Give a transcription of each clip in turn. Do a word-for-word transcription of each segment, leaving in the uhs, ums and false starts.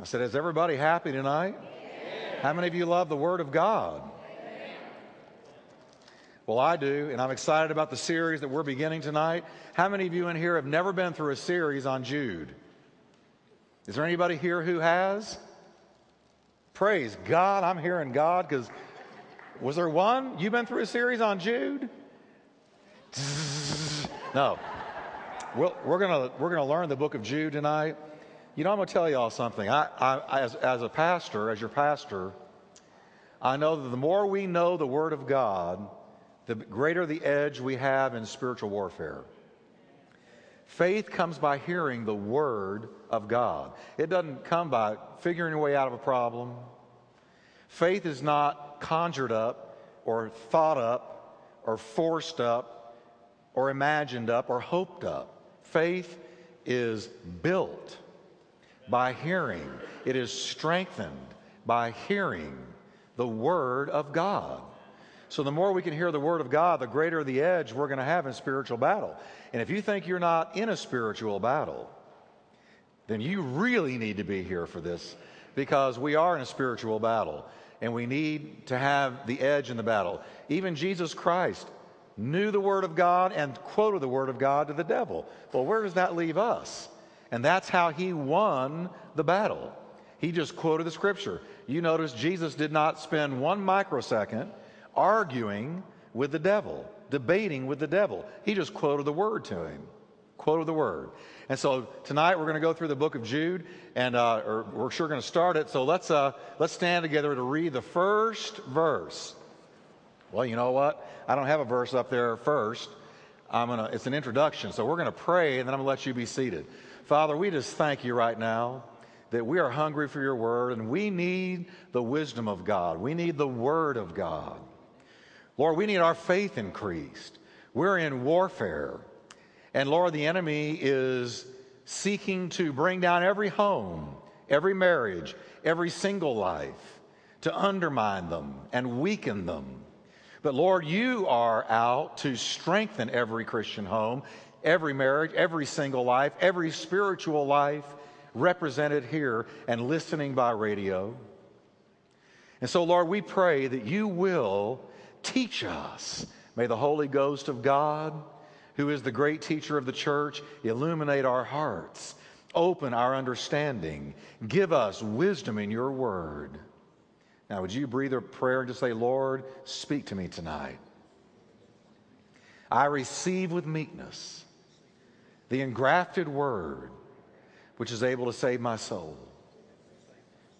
I said, is everybody happy tonight? Amen. How many of you love the Word of God? Amen. Well, I do, and I'm excited about the series that we're beginning tonight. How many of you in here have never been through a series on Jude? Is there anybody here who has? Praise God, I'm hearing God, because was there one? You've been through a series on Jude? No. We'll, we're gonna we're gonna learn the book of Jude tonight. You know, I'm gonna tell y'all something. I, I as as a pastor, as your pastor, I know that the more we know the Word of God, the greater the edge we have in spiritual warfare. Faith comes by hearing the Word of God. It doesn't come by figuring your way out of a problem. Faith is not conjured up or thought up or forced up or imagined up or hoped up. Faith is built by hearing. It is strengthened by hearing the Word of God. So the more we can hear the Word of God, the greater the edge we're going to have in spiritual battle. And if you think you're not in a spiritual battle, then you really need to be here for this, because we are in a spiritual battle, and we need to have the edge in the battle. Even Jesus Christ knew the Word of God and quoted the Word of God to the devil. Well, where does that leave us? And that's how he won the battle. He just quoted the Scripture. You notice Jesus did not spend one microsecond arguing with the devil, debating with the devil. He just quoted the Word to him, quoted the Word. And so tonight we're going to go through the book of Jude, and uh, or we're sure going to start it. So let's uh, let's stand together to read the first verse. Well, you know what? I don't have a verse up there first. I'm gonna. It's an introduction. So we're going to pray, and then I'm going to let you be seated. Father, we just thank you right now that we are hungry for your Word, and we need the wisdom of God. We need the Word of God. Lord, we need our faith increased. We're in warfare. And Lord, the enemy is seeking to bring down every home, every marriage, every single life, to undermine them and weaken them. But Lord, you are out to strengthen every Christian home, every marriage, every single life, every spiritual life represented here and listening by radio. And so, Lord, we pray that you will teach us. May the Holy Ghost of God, who is the great teacher of the church, illuminate our hearts, open our understanding, give us wisdom in your Word. Now, would you breathe a prayer and just say, Lord, speak to me tonight. I receive with meekness the engrafted Word, which is able to save my soul.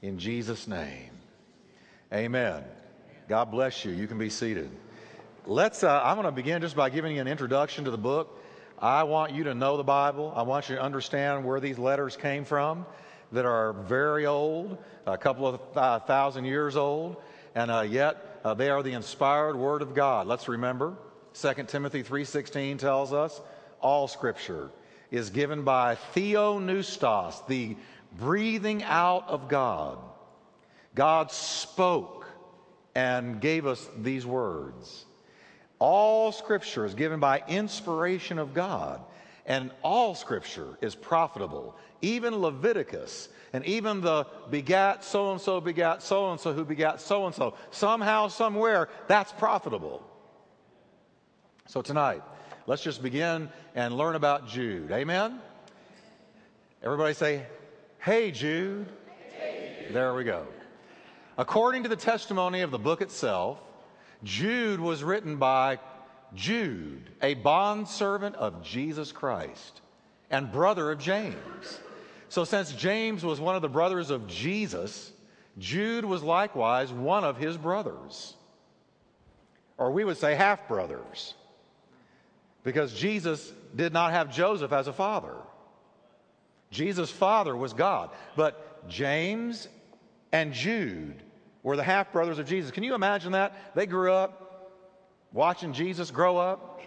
In Jesus' name, amen. God bless you. You can be seated. Let's. Uh, I'm going to begin just by giving you an introduction to the book. I want you to know the Bible. I want you to understand where these letters came from that are very old, a couple of uh, thousand years old, and uh, yet uh, they are the inspired Word of God. Let's remember, Second Timothy three sixteen tells us, all Scripture is given by Theonoustos, the breathing out of God. God spoke and gave us these words. All Scripture is given by inspiration of God, and all Scripture is profitable. Even Leviticus, and even the begat so-and-so, begat so-and-so, who begat so-and-so, somehow, somewhere, that's profitable. So tonight, let's just begin and learn about Jude. Amen? Everybody say, hey, Jude. Hey, Jude. There we go. According to the testimony of the book itself, Jude was written by Jude, a bondservant of Jesus Christ and brother of James. So since James was one of the brothers of Jesus, Jude was likewise one of his brothers. Or we would say half-brothers, because Jesus did not have Joseph as a father. Jesus' father was God, but James and Jude were the half-brothers of Jesus. Can you imagine that? They grew up watching Jesus grow up,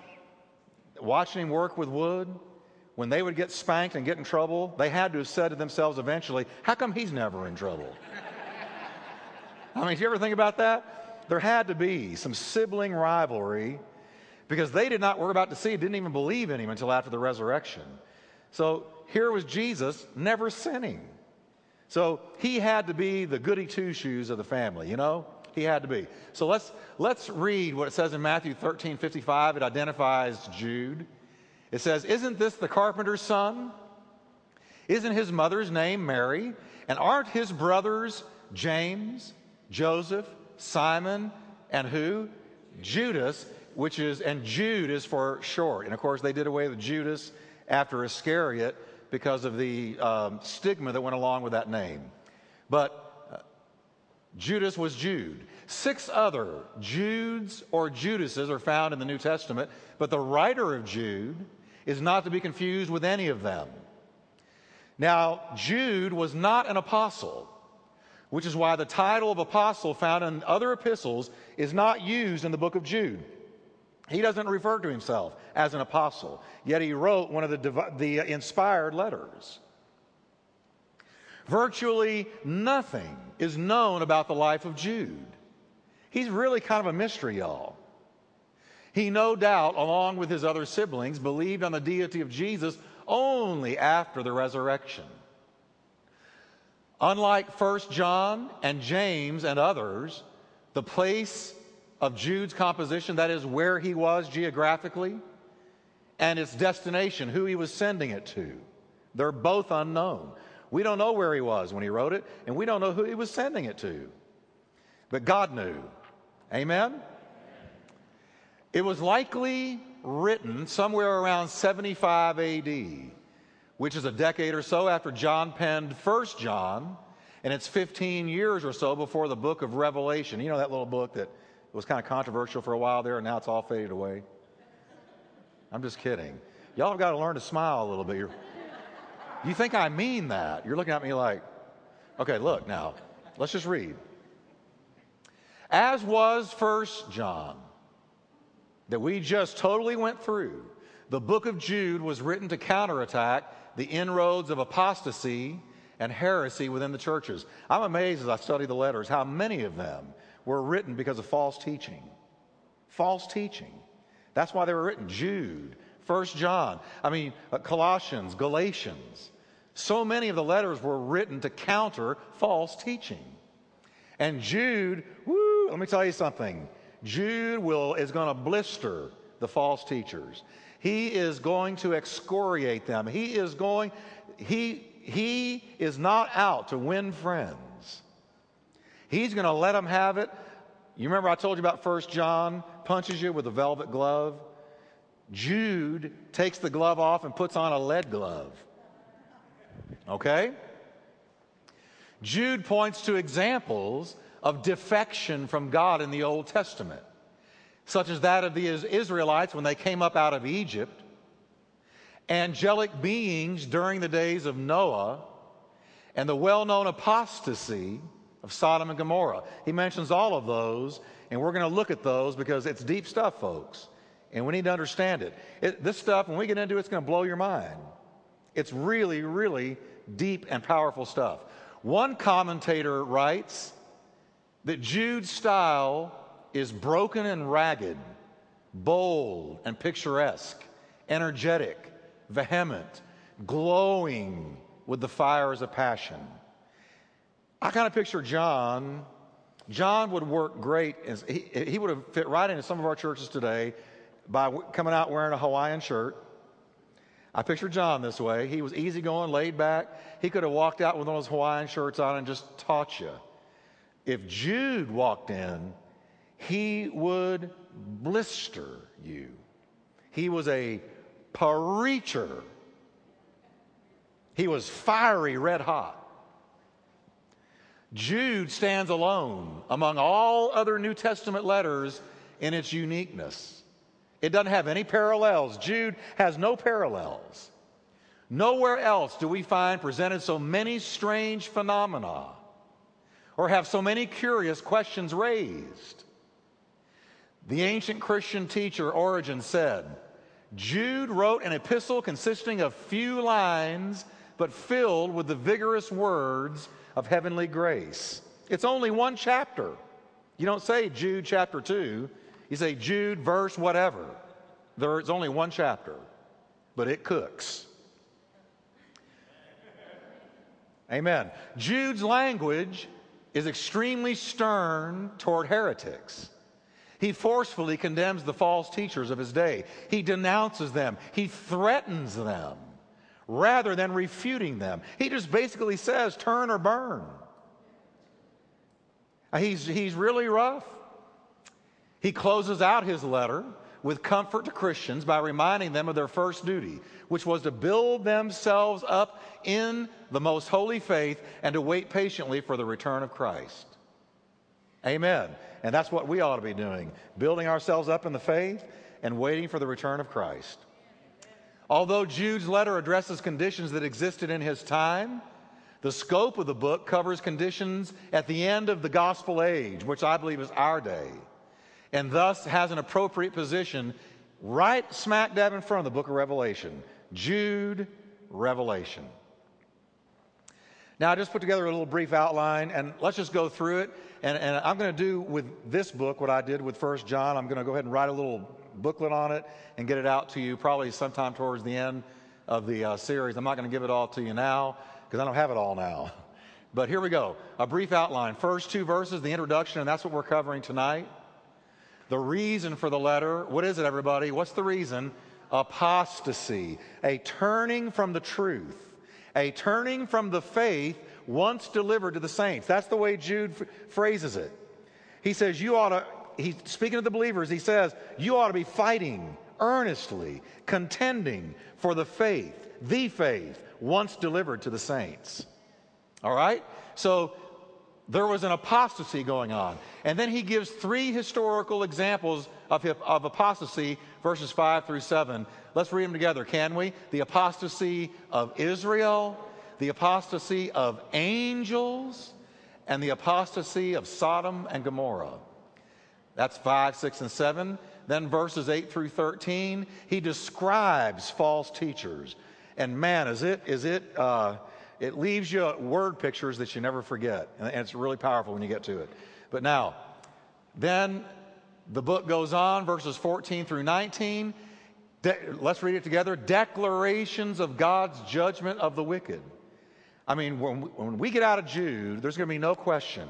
watching him work with wood. When they would get spanked and get in trouble, they had to have said to themselves eventually, how come he's never in trouble? I mean, if you ever think about that, there had to be some sibling rivalry, because they did not worry about deceit, didn't even believe in him until after the resurrection. So here was Jesus never sinning. So he had to be the goody two-shoes of the family, you know? He had to be. So let's, let's read what it says in Matthew thirteen fifty-five. It identifies Jude. It says, "Isn't this the carpenter's son? Isn't his mother's name Mary? And aren't his brothers James, Joseph, Simon, and who? Judas, which is, and Jude is for short." And of course, they did away with Judas after Iscariot because of the um, stigma that went along with that name. But Judas was Jude. Six other Judes or Judases are found in the New Testament, but the writer of Jude is not to be confused with any of them. Now, Jude was not an apostle, which is why the title of apostle found in other epistles is not used in the book of Jude. He doesn't refer to himself as an apostle, yet he wrote one of the, div- the inspired letters. Virtually nothing is known about the life of Jude. He's really kind of a mystery, y'all. He no doubt, along with his other siblings, believed on the deity of Jesus only after the resurrection. Unlike First John and James and others, the place of Jude's composition, that is where he was geographically, and its destination, who he was sending it to, they're both unknown. We don't know where he was when he wrote it, and we don't know who he was sending it to. But God knew. Amen? Amen. It was likely written somewhere around seventy-five A D, which is a decade or so after John penned First John, and it's fifteen years or so before the book of Revelation. You know that little book that was kind of controversial for a while there, and now it's all faded away? I'm just kidding. Y'all have got to learn to smile a little bit. You're You think I mean that? You're looking at me like, okay, look now, let's just read. As was First John, that we just totally went through, the book of Jude was written to counterattack the inroads of apostasy and heresy within the churches. I'm amazed as I study the letters how many of them were written because of false teaching. False teaching. That's why they were written. Jude, First John, I mean, uh, Colossians, Galatians. So many of the letters were written to counter false teaching. And Jude, woo, let me tell you something. Jude will is going to blister the false teachers. He is going to excoriate them. He is going, he, he is not out to win friends. He's going to let them have it. You remember I told you about First John, punches you with a velvet glove. Jude takes the glove off and puts on a lead glove. Okay? Jude points to examples of defection from God in the Old Testament, such as that of the Israelites when they came up out of Egypt, angelic beings during the days of Noah, and the well-known apostasy of Sodom and Gomorrah. He mentions all of those, and we're going to look at those because it's deep stuff, folks. And we need to understand it. it. This stuff, when we get into it, it's going to blow your mind. It's really, really deep and powerful stuff. One commentator writes that Jude's style is broken and ragged, bold and picturesque, energetic, vehement, glowing with the fires of passion. I kind of picture John. John would work great. As, he, he would have fit right into some of our churches today by coming out wearing a Hawaiian shirt. I picture John this way. He was easygoing, laid back. He could have walked out with one of those Hawaiian shirts on and just taught you. If Jude walked in, he would blister you. He was a preacher. He was fiery, red hot. Jude stands alone among all other New Testament letters in its uniqueness. It doesn't have any parallels. Jude has no parallels. Nowhere else do we find presented so many strange phenomena or have so many curious questions raised. The ancient Christian teacher Origen said, "Jude wrote an epistle consisting of few lines but filled with the vigorous words of heavenly grace." It's only one chapter. You don't say Jude chapter two. You say Jude, verse whatever. There's only one chapter, but it cooks. Amen. Jude's language is extremely stern toward heretics. He forcefully condemns the false teachers of his day. He denounces them. He threatens them rather than refuting them. He just basically says, turn or burn. He's, he's really rough. He closes out his letter with comfort to Christians by reminding them of their first duty, which was to build themselves up in the most holy faith and to wait patiently for the return of Christ. Amen. And that's what we ought to be doing, building ourselves up in the faith and waiting for the return of Christ. Although Jude's letter addresses conditions that existed in his time, the scope of the book covers conditions at the end of the gospel age, which I believe is our day, and thus has an appropriate position right smack dab in front of the book of Revelation. Jude, Revelation. Now, I just put together a little brief outline, and let's just go through it. And, and I'm going to do with this book what I did with First John. I'm going to go ahead and write a little booklet on it and get it out to you probably sometime towards the end of the uh, series. I'm not going to give it all to you now because I don't have it all now. But here we go. A brief outline. First two verses, the introduction, and that's what we're covering tonight. The reason for the letter. What is it, everybody? What's the reason? Apostasy. A turning from the truth. A turning from the faith once delivered to the saints. That's the way Jude f- phrases it. He says you ought to, he's speaking to the believers, he says, you ought to be fighting earnestly, contending for the faith, the faith once delivered to the saints. All right? So there was an apostasy going on. And then he gives three historical examples of, of apostasy, verses five through seven. Let's read them together, can we? The apostasy of Israel, the apostasy of angels, and the apostasy of Sodom and Gomorrah. That's five, six, and seven. Then verses eight through thirteen, he describes false teachers. And man, is it, is it, uh, it leaves you word pictures that you never forget. And it's really powerful when you get to it. But now, then the book goes on, verses fourteen through nineteen. De- let's read it together. Declarations of God's judgment of the wicked. I mean, when we, when we get out of Jude, there's going to be no question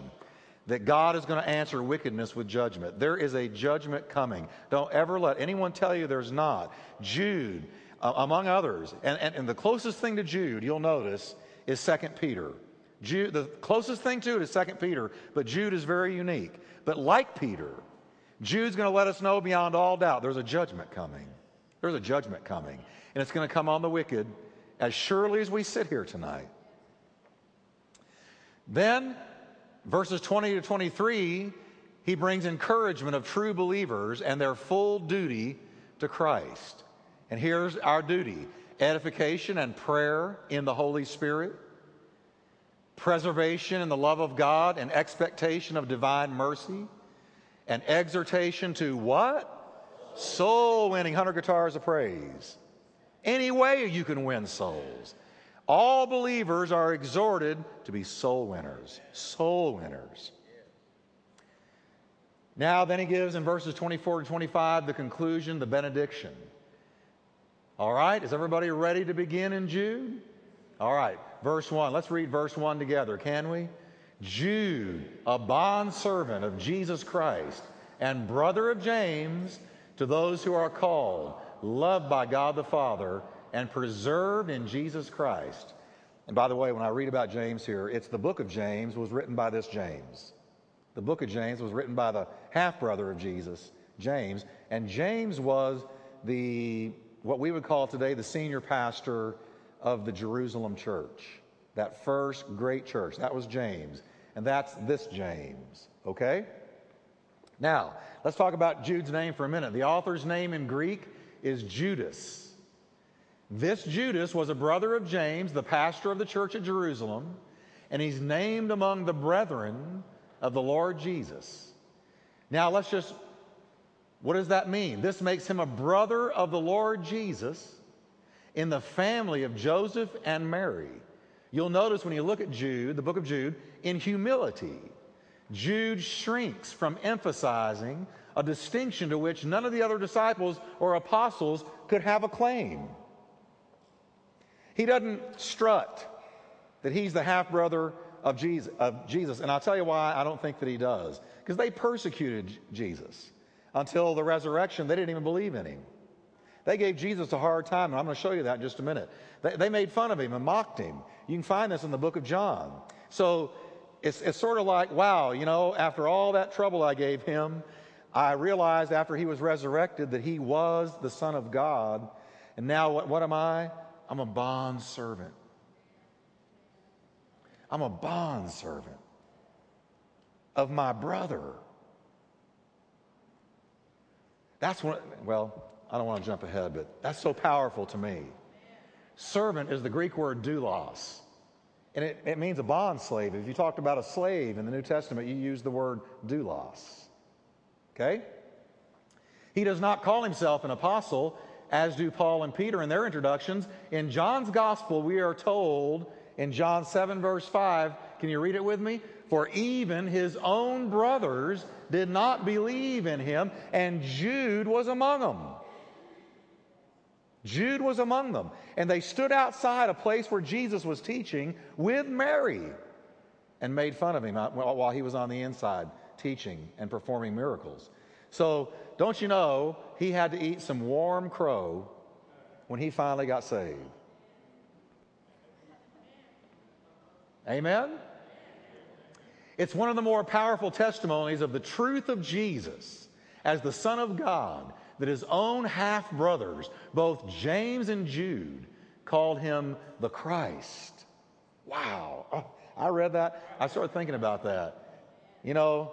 that God is going to answer wickedness with judgment. There is a judgment coming. Don't ever let anyone tell you there's not. Jude, uh, among others, and, and, and the closest thing to Jude, you'll notice, is Second Peter. Jude, the closest thing to it is Second Peter, but Jude is very unique. But like Peter, Jude's going to let us know beyond all doubt there's a judgment coming. There's a judgment coming, and it's going to come on the wicked as surely as we sit here tonight. Then, verses twenty to twenty-three, he brings encouragement of true believers and their full duty to Christ. And here's our duty: edification and prayer in the Holy Spirit, preservation in the love of God and expectation of divine mercy, and exhortation to what? Soul winning. one hundred guitars of praise. Any way you can win souls. All believers are exhorted to be soul winners. Soul winners. Now then he gives in verses twenty-four and twenty-five the conclusion, the benediction. All right, is everybody ready to begin in Jude? All right, verse one. Let's read verse one together, can we? Jude, a bondservant of Jesus Christ and brother of James, to those who are called, loved by God the Father, and preserved in Jesus Christ. And by the way, when I read about James here, it's the book of James was written by this James. The book of James was written by the half-brother of Jesus, James. And James was the, what we would call today, the senior pastor of the Jerusalem church. That first great church. That was James. And that's this James. Okay? Now, let's talk about Jude's name for a minute. The author's name in Greek is Judas. This Judas was a brother of James, the pastor of the church at Jerusalem, and he's named among the brethren of the Lord Jesus. Now, let's just, what does that mean? This makes him a brother of the Lord Jesus in the family of Joseph and Mary. You'll notice when you look at Jude, the book of Jude, in humility, Jude shrinks from emphasizing a distinction to which none of the other disciples or apostles could have a claim. He doesn't strut. that he's the half-brother of Jesus, of Jesus. And I'll tell you why I don't think that he does. Because they persecuted Jesus until the resurrection. They didn't even believe in him. They gave Jesus a hard time, and I'm going to show you that in just a minute. They, they made fun of him and mocked him. You can find this in the book of John. So it's, it's sort of like, wow, you know, after all that trouble I gave him, I realized after he was resurrected that he was the Son of God. And now what, what am I? I'm a bondservant. I'm a bondservant of my brother. That's what, well, I don't want to jump ahead, but that's so powerful to me. Servant is the Greek word doulos, and it, it means a bond slave. If you talked about a slave in the New Testament, you use the word doulos. Okay? He does not call himself an apostle, as do Paul and Peter in their introductions. In John's gospel, we are told in John seven, verse five, can you read it with me? For even his own brothers did not believe in him, and Jude was among them. Jude was among them. And they stood outside a place where Jesus was teaching with Mary and made fun of him while he was on the inside teaching and performing miracles. So don't you know he had to eat some warm crow when he finally got saved? Amen? It's one of the more powerful testimonies of the truth of Jesus as the Son of God that his own half-brothers, both James and Jude, called him the Christ. Wow. Oh, I read that. I started thinking about that. You know,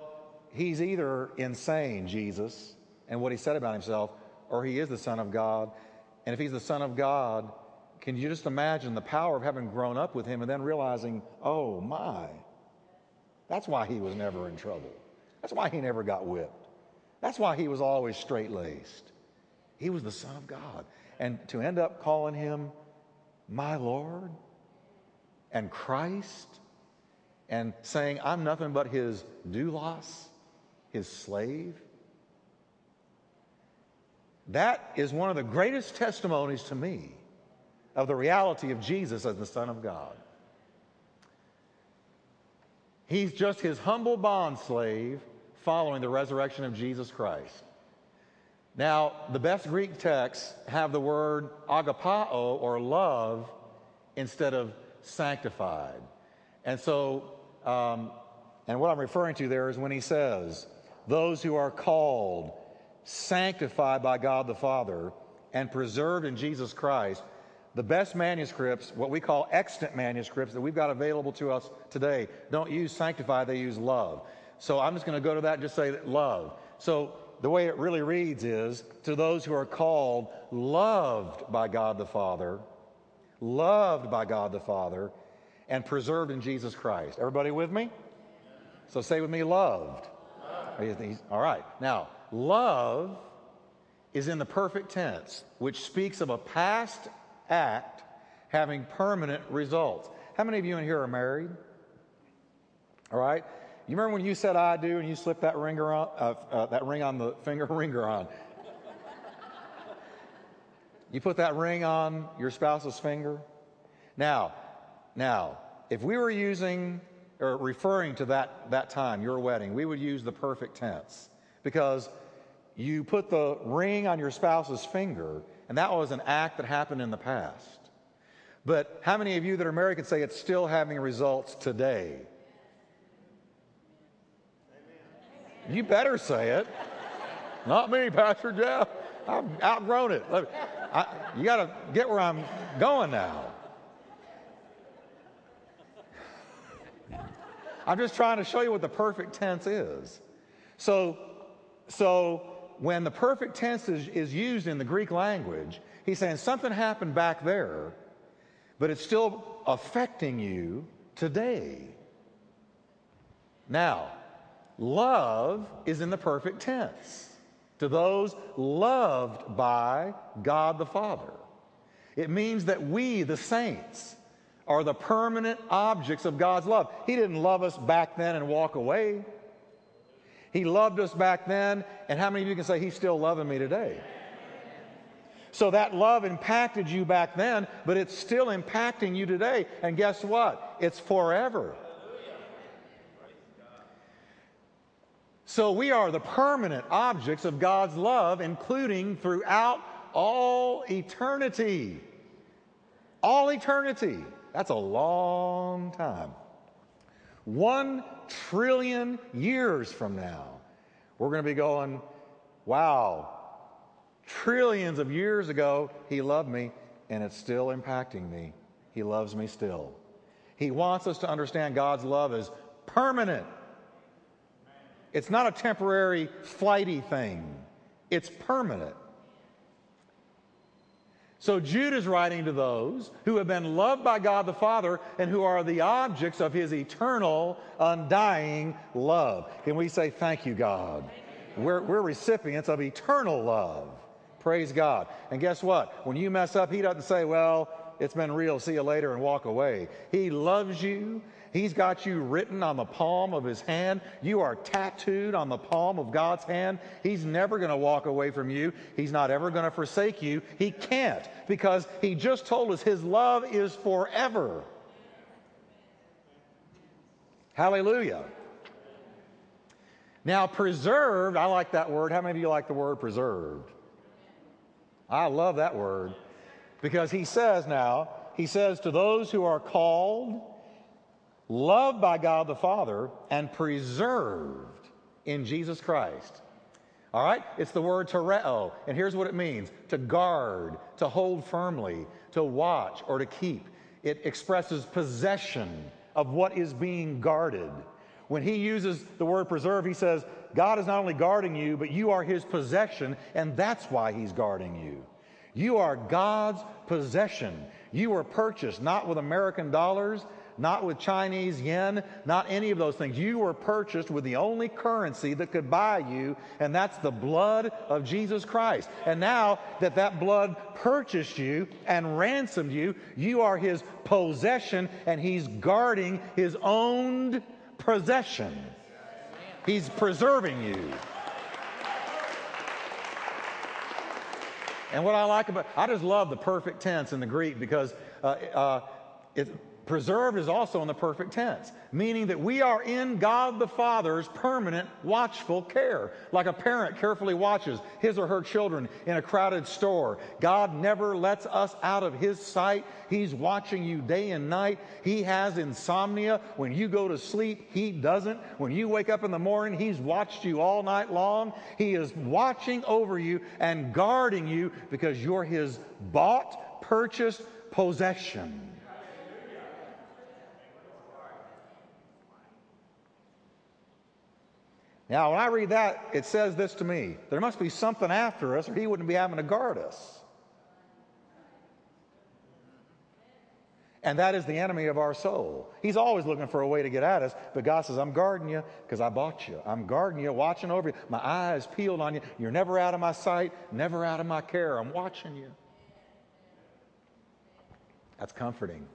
he's either insane, Jesus, and what he said about himself, or he is the Son of God. And if he's the Son of God, can you just imagine the power of having grown up with him and then realizing, oh my, that's why he was never in trouble. That's why he never got whipped. That's why he was always straight-laced. He was the Son of God. And to end up calling him my Lord and Christ and saying I'm nothing but his doulos, his slave, that is one of the greatest testimonies to me of the reality of Jesus as the Son of God. He's just his humble bond slave following the resurrection of Jesus Christ. Now, the best Greek texts have the word agapao, or love, instead of sanctified. And so, um, and what I'm referring to there is when he says, those who are called, sanctified by God the Father, and preserved in Jesus Christ. The best manuscripts, what we call extant manuscripts that we've got available to us today, don't use sanctify, they use love. So I'm just going to go to that and just say that love. So the way it really reads is, to those who are called, loved by God the Father, loved by God the Father, and preserved in Jesus Christ. Everybody with me? So say with me, loved. Loved. All right. Now, love is in the perfect tense, which speaks of a past act having permanent results. How many of you in here are married? All right. You remember when you said I do and you slipped that ringer on, uh, uh, that ring on the finger ringer on. You put that ring on your spouse's finger. Now, now, if we were using or referring to that that time, your wedding, we would use the perfect tense because you put the ring on your spouse's finger. And that was an act that happened in the past. But how many of you that are married can say it's still having results today? Amen. You better say it. Not me, Pastor Jeff. I've outgrown it. I, you got to get where I'm going now. I'm just trying to show you what the perfect tense is. So, so... when the perfect tense is, is used in the Greek language, he's saying something happened back there, but it's still affecting you today. Now, love is in the perfect tense to those loved by God the Father. It means that we, the saints, are the permanent objects of God's love. He didn't love us back then and walk away. He loved us back then, and how many of you can say he's still loving me today? So that love impacted you back then, but it's still impacting you today. And guess what? it's forever. So we are the permanent objects of God's love, including throughout all eternity. All eternity. That's a long time. One trillion years from now, we're going to be going, wow, trillions of years ago, he loved me, and it's still impacting me. He loves me still. He wants us to understand God's love is permanent. It's not a temporary, flighty thing. It's permanent. So Jude is writing to those who have been loved by God the Father and who are the objects of his eternal, undying love. Can we say, thank you, God? We're, we're recipients of eternal love. Praise God. And guess what? When you mess up, he doesn't say, well, it's been real, see you later, and walk away. He loves you. He's got you written on the palm of his hand. You are tattooed on the palm of God's hand. He's never going to walk away from you. He's not ever going to forsake you. He can't, because he just told us his love is forever. Hallelujah. Now, preserved, I like that word. How many of you like the word preserved? I love that word, because he says now, he says to those who are called, loved by God the Father, and preserved in Jesus Christ. All right? It's the word tereo, and here's what it means: to guard, to hold firmly, to watch, or to keep. It expresses possession of what is being guarded. When he uses the word preserve, he says, God is not only guarding you, but you are his possession, and that's why he's guarding you. You are God's possession. You were purchased not with American dollars, not with Chinese yen, not any of those things. You were purchased with the only currency that could buy you, and that's the blood of Jesus Christ. And now that that blood purchased you and ransomed you, you are his possession, and he's guarding his owned possession. He's preserving you. And what I like about, I just love the perfect tense in the Greek, because uh, uh, it's preserved is also in the perfect tense, meaning that we are in God the Father's permanent watchful care. Like a parent carefully watches his or her children in a crowded store, God never lets us out of his sight. He's watching you day and night. He has insomnia. When you go to sleep, he doesn't. When you wake up in the morning, he's watched you all night long. He is watching over you and guarding you, because you're his bought, purchased possession. Now, when I read that, it says this to me: there must be something after us, or he wouldn't be having to guard us. And that is the enemy of our soul. He's always looking for a way to get at us, but God says, I'm guarding you because I bought you. I'm guarding you, watching over you. My eye is peeled on you. You're never out of my sight, never out of my care. I'm watching you. That's comforting.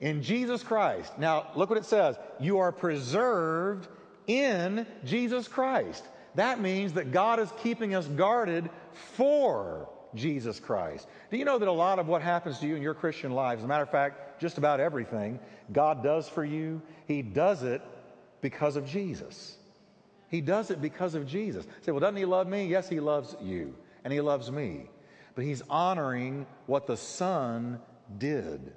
In Jesus Christ. Now, look what it says. You are preserved in Jesus Christ. That means that God is keeping us guarded for Jesus Christ. Do you know that a lot of what happens to you in your Christian life, as a matter of fact, just about everything God does for you, he does it because of Jesus. He does it because of Jesus. You say, well, doesn't he love me? Yes, he loves you, and he loves me. But he's honoring what the Son did.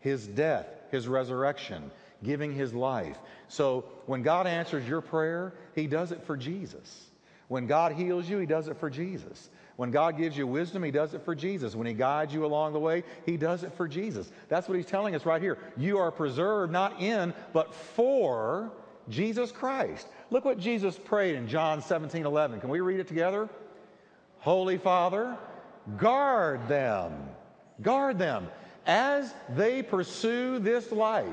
His death, his resurrection, giving his life. So when God answers your prayer, he does it for Jesus. When God heals you, he does it for Jesus. When God gives you wisdom, he does it for Jesus. When he guides you along the way, he does it for Jesus. That's what he's telling us right here. You are preserved not in, but for Jesus Christ. Look what Jesus prayed in John seventeen eleven. Can we read it together? Holy Father, guard them. Guard them. As they pursue this life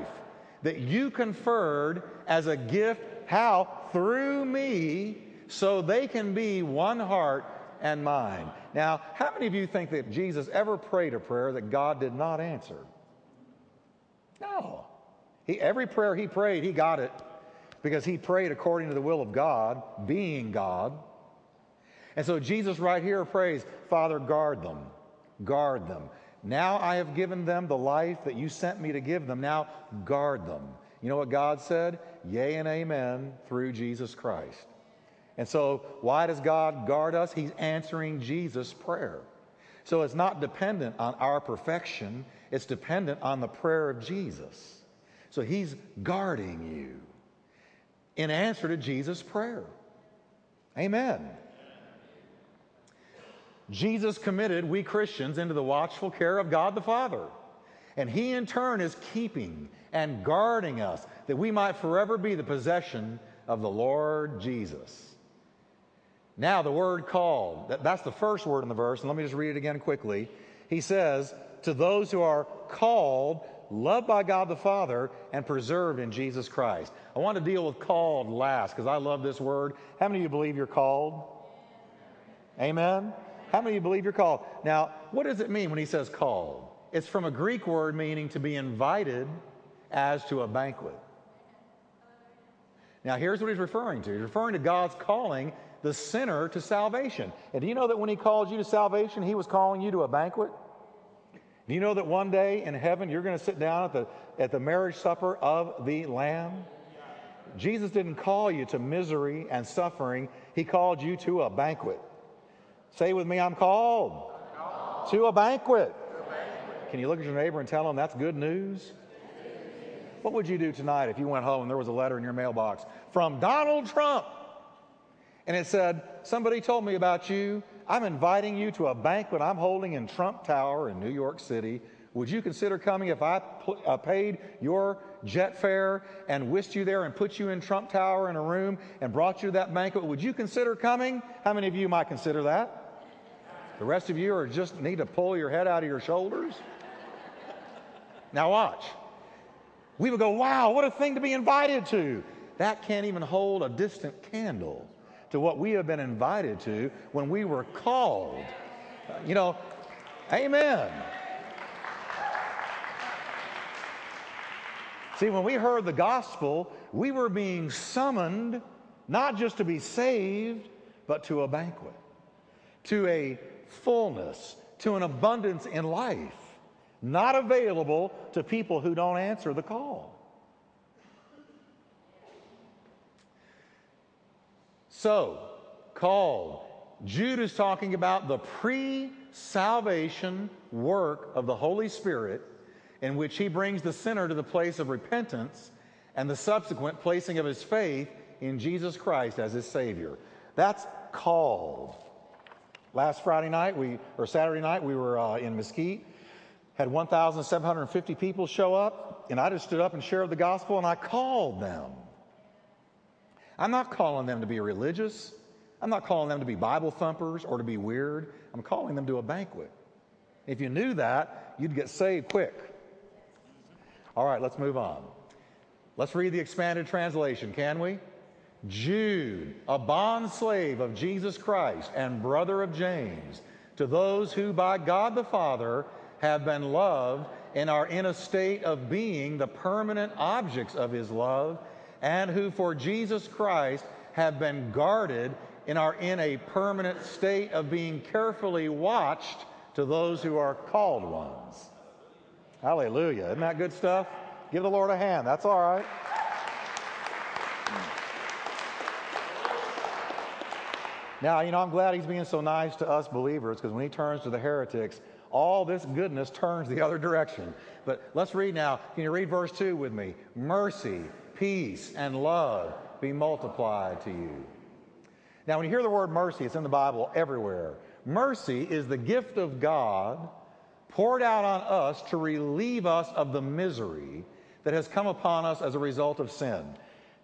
that you conferred as a gift, how? Through me, so they can be one heart and mind. Now, how many of you think that Jesus ever prayed a prayer that God did not answer? No. He, every prayer he prayed, he got it, because he prayed according to the will of God, being God. And so Jesus right here prays, Father, guard them, guard them. Now I have given them the life that you sent me to give them. Now guard them. You know what God said? Yea and amen through Jesus Christ. And so why does God guard us? He's answering Jesus' prayer. So it's not dependent on our perfection. It's dependent on the prayer of Jesus. So he's guarding you in answer to Jesus' prayer. Amen. Jesus committed we Christians into the watchful care of God the Father. And he in turn is keeping and guarding us that we might forever be the possession of the Lord Jesus. Now the word called, that's the first word in the verse, and let me just read it again quickly. He says, to those who are called, loved by God the Father, and preserved in Jesus Christ. I want to deal with called last because I love this word. How many of you believe you're called? Amen? How many of you believe you're called? Now, what does it mean when he says called? It's from a Greek word meaning to be invited as to a banquet. Now, here's what he's referring to. He's referring to God's calling the sinner to salvation. And do you know that when he called you to salvation, he was calling you to a banquet? Do you know that one day in heaven, you're going to sit down at the, at the marriage supper of the Lamb? Jesus didn't call you to misery and suffering. He called you to a banquet. Say with me, I'm called, I'm called. To, a to a banquet. Can you look at your neighbor and tell him that's good news? What would you do tonight if you went home and there was a letter in your mailbox from Donald Trump? And it said, somebody told me about you. I'm inviting you to a banquet I'm holding in Trump Tower in New York City. Would you consider coming if I pl- uh, paid your jet fare and whisked you there and put you in Trump Tower in a room and brought you to that banquet? Would you consider coming? How many of you might consider that? The rest of you are just need to pull your head out of your shoulders. Now watch. We would go, wow, what a thing to be invited to. That can't even hold a distant candle to what we have been invited to when we were called. You know, amen. See, when we heard the gospel, we were being summoned not just to be saved, but to a banquet, to a fullness, to an abundance in life, not available to people who don't answer the call. So, called. Jude is talking about the pre-salvation work of the Holy Spirit, in which he brings the sinner to the place of repentance and the subsequent placing of his faith in Jesus Christ as his Savior. That's called. Last Friday night, we or Saturday night, we were uh, in Mesquite, had one thousand seven hundred fifty people show up, and I just stood up and shared the gospel, and I called them. I'm not calling them to be religious. I'm not calling them to be Bible thumpers or to be weird. I'm calling them to a banquet. If you knew that, you'd get saved quick. All right, let's move on. Let's read the expanded translation, can we? Jude, a bondslave of Jesus Christ and brother of James, to those who by God the Father have been loved and are in a state of being the permanent objects of his love, and who for Jesus Christ have been guarded and are in a permanent state of being carefully watched, to those who are called ones. Hallelujah. Isn't that good stuff? Give the Lord a hand. That's all right. Now, you know, I'm glad he's being so nice to us believers, because when he turns to the heretics, all this goodness turns the other direction. But let's read now. Can you read verse two with me? Mercy, peace, and love be multiplied to you. Now, when you hear the word mercy, it's in the Bible everywhere. Mercy is the gift of God poured out on us to relieve us of the misery that has come upon us as a result of sin.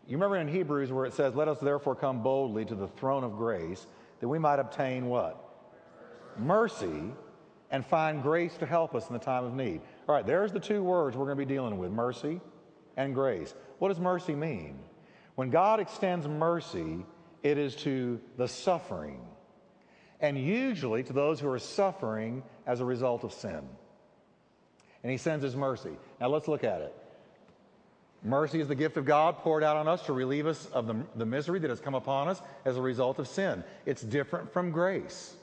You remember in Hebrews where it says, let us therefore come boldly to the throne of grace, that we might obtain what? Mercy. Mercy, and find grace to help us in the time of need. All right, there's the two words we're going to be dealing with, mercy and grace. What does mercy mean? When God extends mercy, it is to the suffering, and usually to those who are suffering as a result of sin. And he sends his mercy. Now let's look at it. Mercy is the gift of God poured out on us to relieve us of the, the misery that has come upon us as a result of sin. It's different from grace.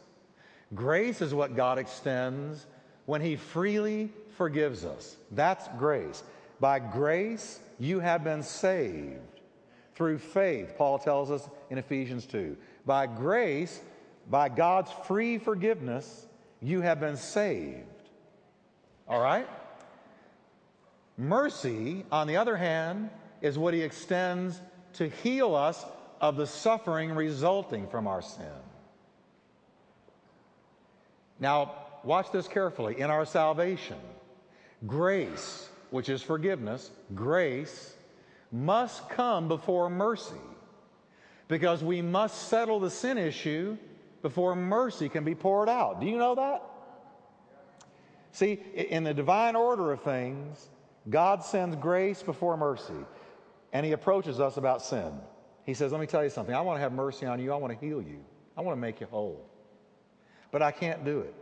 Grace is what God extends when he freely forgives us. That's grace. By grace, you have been saved through faith, Paul tells us in Ephesians two. By grace, by God's free forgiveness, you have been saved. All right? Mercy, on the other hand, is what he extends to heal us of the suffering resulting from our sin. Now, watch this carefully. In our salvation, grace, which is forgiveness, grace must come before mercy, because we must settle the sin issue before mercy can be poured out. Do you know that? See, in the divine order of things, God sends grace before mercy, and he approaches us about sin. He says, let me tell you something. I want to have mercy on you. I want to heal you. I want to make you whole. But I can't do it.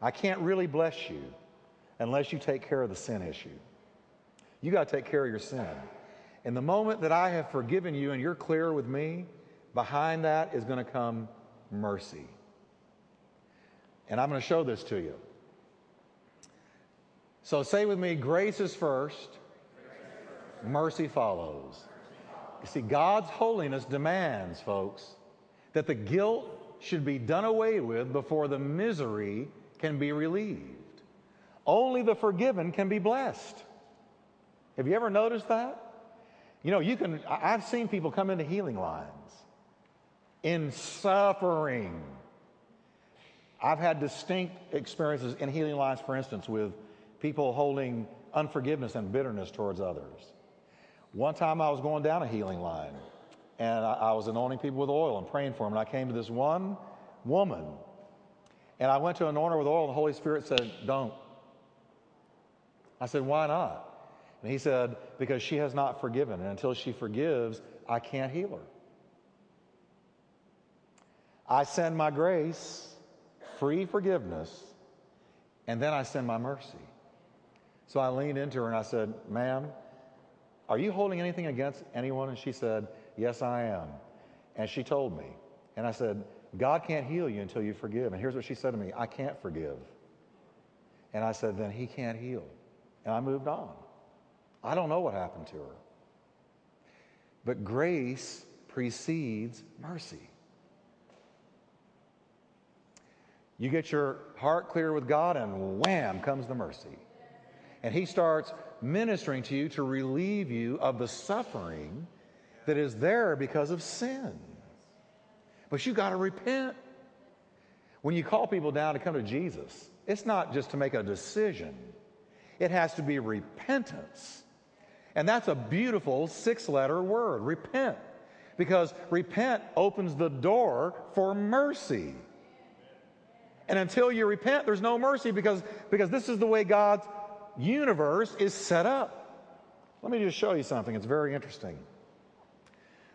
I can't really bless you unless you take care of the sin issue. You got to take care of your sin. And the moment that I have forgiven you and you're clear with me, behind that is going to come mercy. And I'm going to show this to you. So say with me, grace is first, mercy follows. You see, God's holiness demands, folks, that the guilt should be done away with before the misery can be relieved. Only the forgiven can be blessed. Have you ever noticed that? You know, you can, I've seen people come into healing lines in suffering. I've had distinct experiences in healing lines, for instance, with people holding unforgiveness and bitterness towards others. One time I was going down a healing line, and I, I was anointing people with oil and praying for them, and I came to this one woman, and I went to anoint her with oil, and the Holy Spirit said, don't. I said, why not? And he said, because she has not forgiven, and until she forgives, I can't heal her. I send my grace, free forgiveness, and then I send my mercy. So I leaned into her and I said, ma'am, are you holding anything against anyone? And she said, yes, I am. And she told me. And I said, God can't heal you until you forgive. And here's what she said to me, I can't forgive. And I said, then he can't heal. And I moved on. I don't know what happened to her. But grace precedes mercy. You get your heart clear with God and wham, comes the mercy. And he starts ministering to you to relieve you of the suffering that is there because of sin. But you got to repent. When you call people down to come to Jesus, it's not just to make a decision. It has to be repentance. And that's a beautiful six-letter word, repent. Because repent opens the door for mercy. And until you repent, there's no mercy, because, because this is the way God's universe is set up. Let me just show you something. It's very interesting.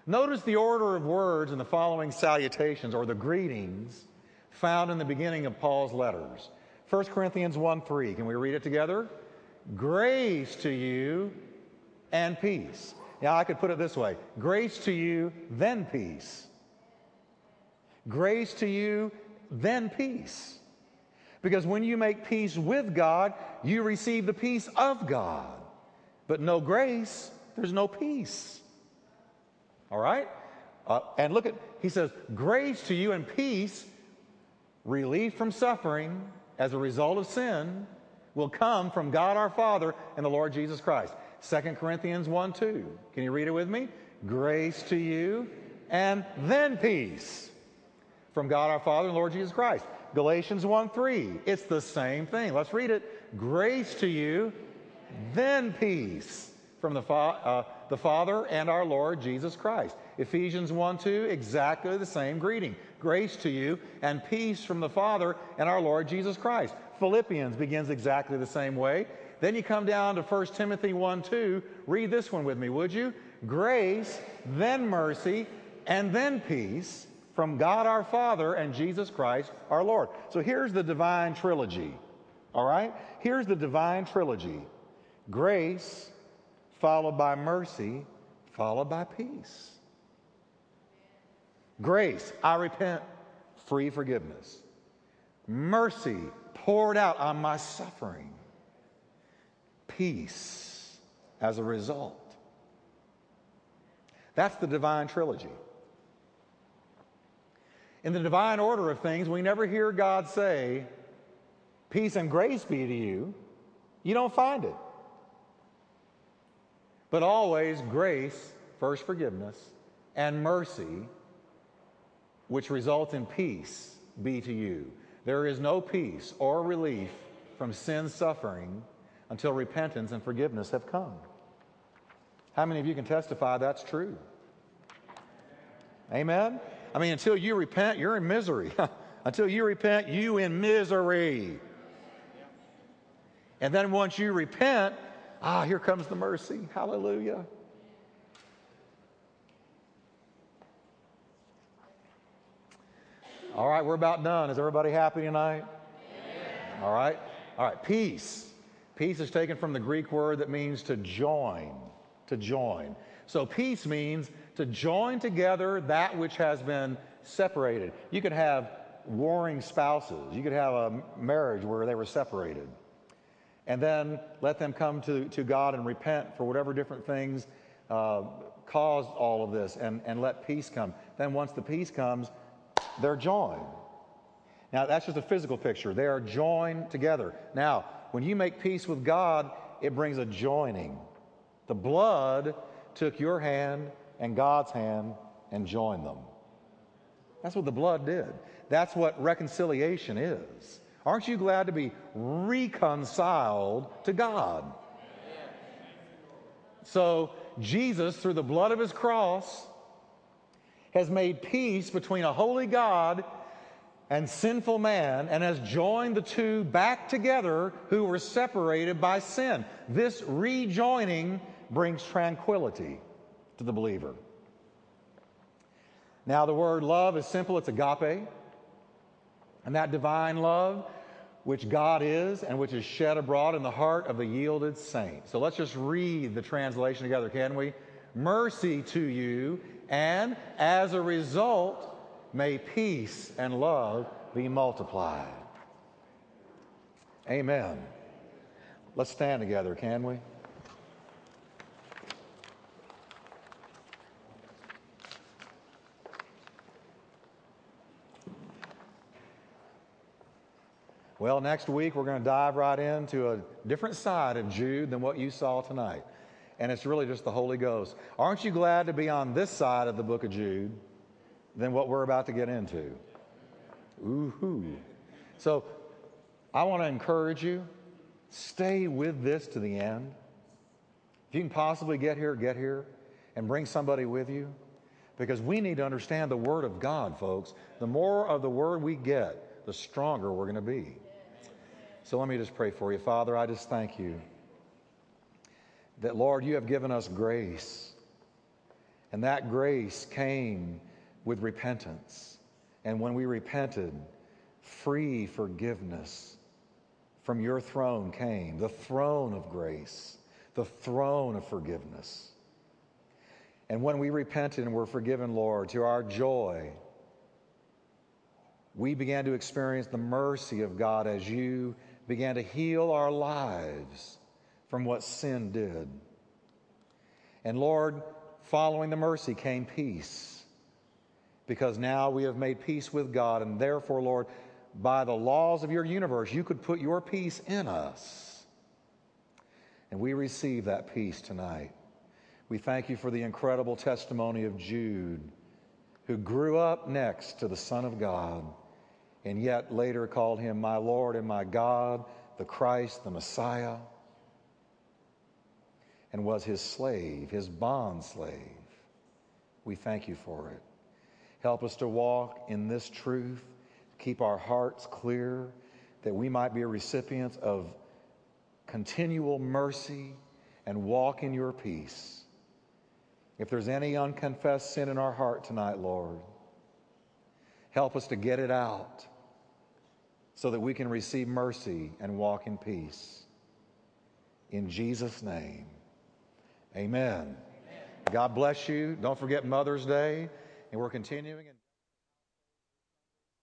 Notice the order of words in the following salutations, or the greetings, found in the beginning of Paul's letters. First Corinthians one three. Can we read it together? Grace to you and peace. Now, I could put it this way. Grace to you, then peace. Grace to you, then peace. Because when you make peace with God, you receive the peace of God. But no grace, there's no peace. All right? Uh, and look at, he says, grace to you and peace, relief from suffering as a result of sin, will come from God our Father and the Lord Jesus Christ. Second Corinthians one two. Can you read it with me? Grace to you and then peace from God our Father and the Lord Jesus Christ. Galatians one three, it's the same thing. Let's read it. Grace to you, then peace from the, fa- uh, the Father and our Lord Jesus Christ. Ephesians one two, exactly the same greeting. Grace to you and peace from the Father and our Lord Jesus Christ. Philippians begins exactly the same way. Then you come down to First Timothy one two. Read this one with me, would you? Grace, then mercy, and then peace from God our Father and Jesus Christ our Lord. So here's the divine trilogy, all right? Here's the divine trilogy. Grace, followed by mercy, followed by peace. Grace, I repent, free forgiveness. mercy poured out on my suffering, peace as a result. That's the divine trilogy. In the divine order of things, we never hear God say, peace and grace be to you. You don't find it. But always grace, first forgiveness, and mercy, which results in peace, be to you. There is no peace or relief from sin's suffering until repentance and forgiveness have come. How many of you can testify that's true? Amen? I mean, until you repent, you're in misery. Until you repent, you in misery. And then once you repent, ah, here comes the mercy. Hallelujah. All right, we're about done. Is everybody happy tonight? Yeah. All right. All right, peace. Peace is taken from the Greek word that means to join, to join. So peace means to join together that which has been separated. You could have warring spouses. You could have a marriage where they were separated. And then let them come to, to God and repent for whatever different things uh, caused all of this, and, and let peace come. Then once the peace comes, they're joined. Now, that's just a physical picture. They are joined together. Now, when you make peace with God, it brings a joining. The blood took your hand and God's hand and joined them. That's what the blood did. That's what reconciliation is. Aren't you glad to be reconciled to God? So Jesus, through the blood of his cross, has made peace between a holy God and sinful man, and has joined the two back together who were separated by sin. This rejoining brings tranquility to the believer. Now, the word love is simple. It's agape. And that divine love, which God is and which is shed abroad in the heart of the yielded saint. So let's just read the translation together, can we? Mercy to you, and as a result, may peace and love be multiplied. Amen. Let's stand together, can we? Well, next week we're going to dive right into a different side of Jude than what you saw tonight. And it's really just the Holy Ghost. Aren't you glad to be on this side of the book of Jude than what we're about to get into? Ooh-hoo. So I want to encourage you, stay with this to the end. If you can possibly get here, get here, and bring somebody with you. Because we need to understand the Word of God, folks. The more of the Word we get, the stronger we're going to be. So let me just pray for you. Father, I just thank you that, Lord, you have given us grace. And that grace came with repentance. And when we repented, free forgiveness from your throne came, the throne of grace, the throne of forgiveness. And when we repented and were forgiven, Lord, to our joy, we began to experience the mercy of God as you began to heal our lives from what sin did. And Lord, following the mercy came peace, because now we have made peace with God, and therefore, Lord, by the laws of your universe, you could put your peace in us. And we receive that peace tonight. We thank you for the incredible testimony of Jude, who grew up next to the Son of God, and yet later called him my Lord and my God, the Christ, the Messiah, and was his slave, his bond slave. We thank you for it. Help us to walk in this truth, keep our hearts clear, that we might be recipients of continual mercy and walk in your peace. If there's any unconfessed sin in our heart tonight, Lord, help us to get it out so that we can receive mercy and walk in peace. In Jesus' name, amen. Amen. God bless you. Don't forget Mother's Day. And we're continuing.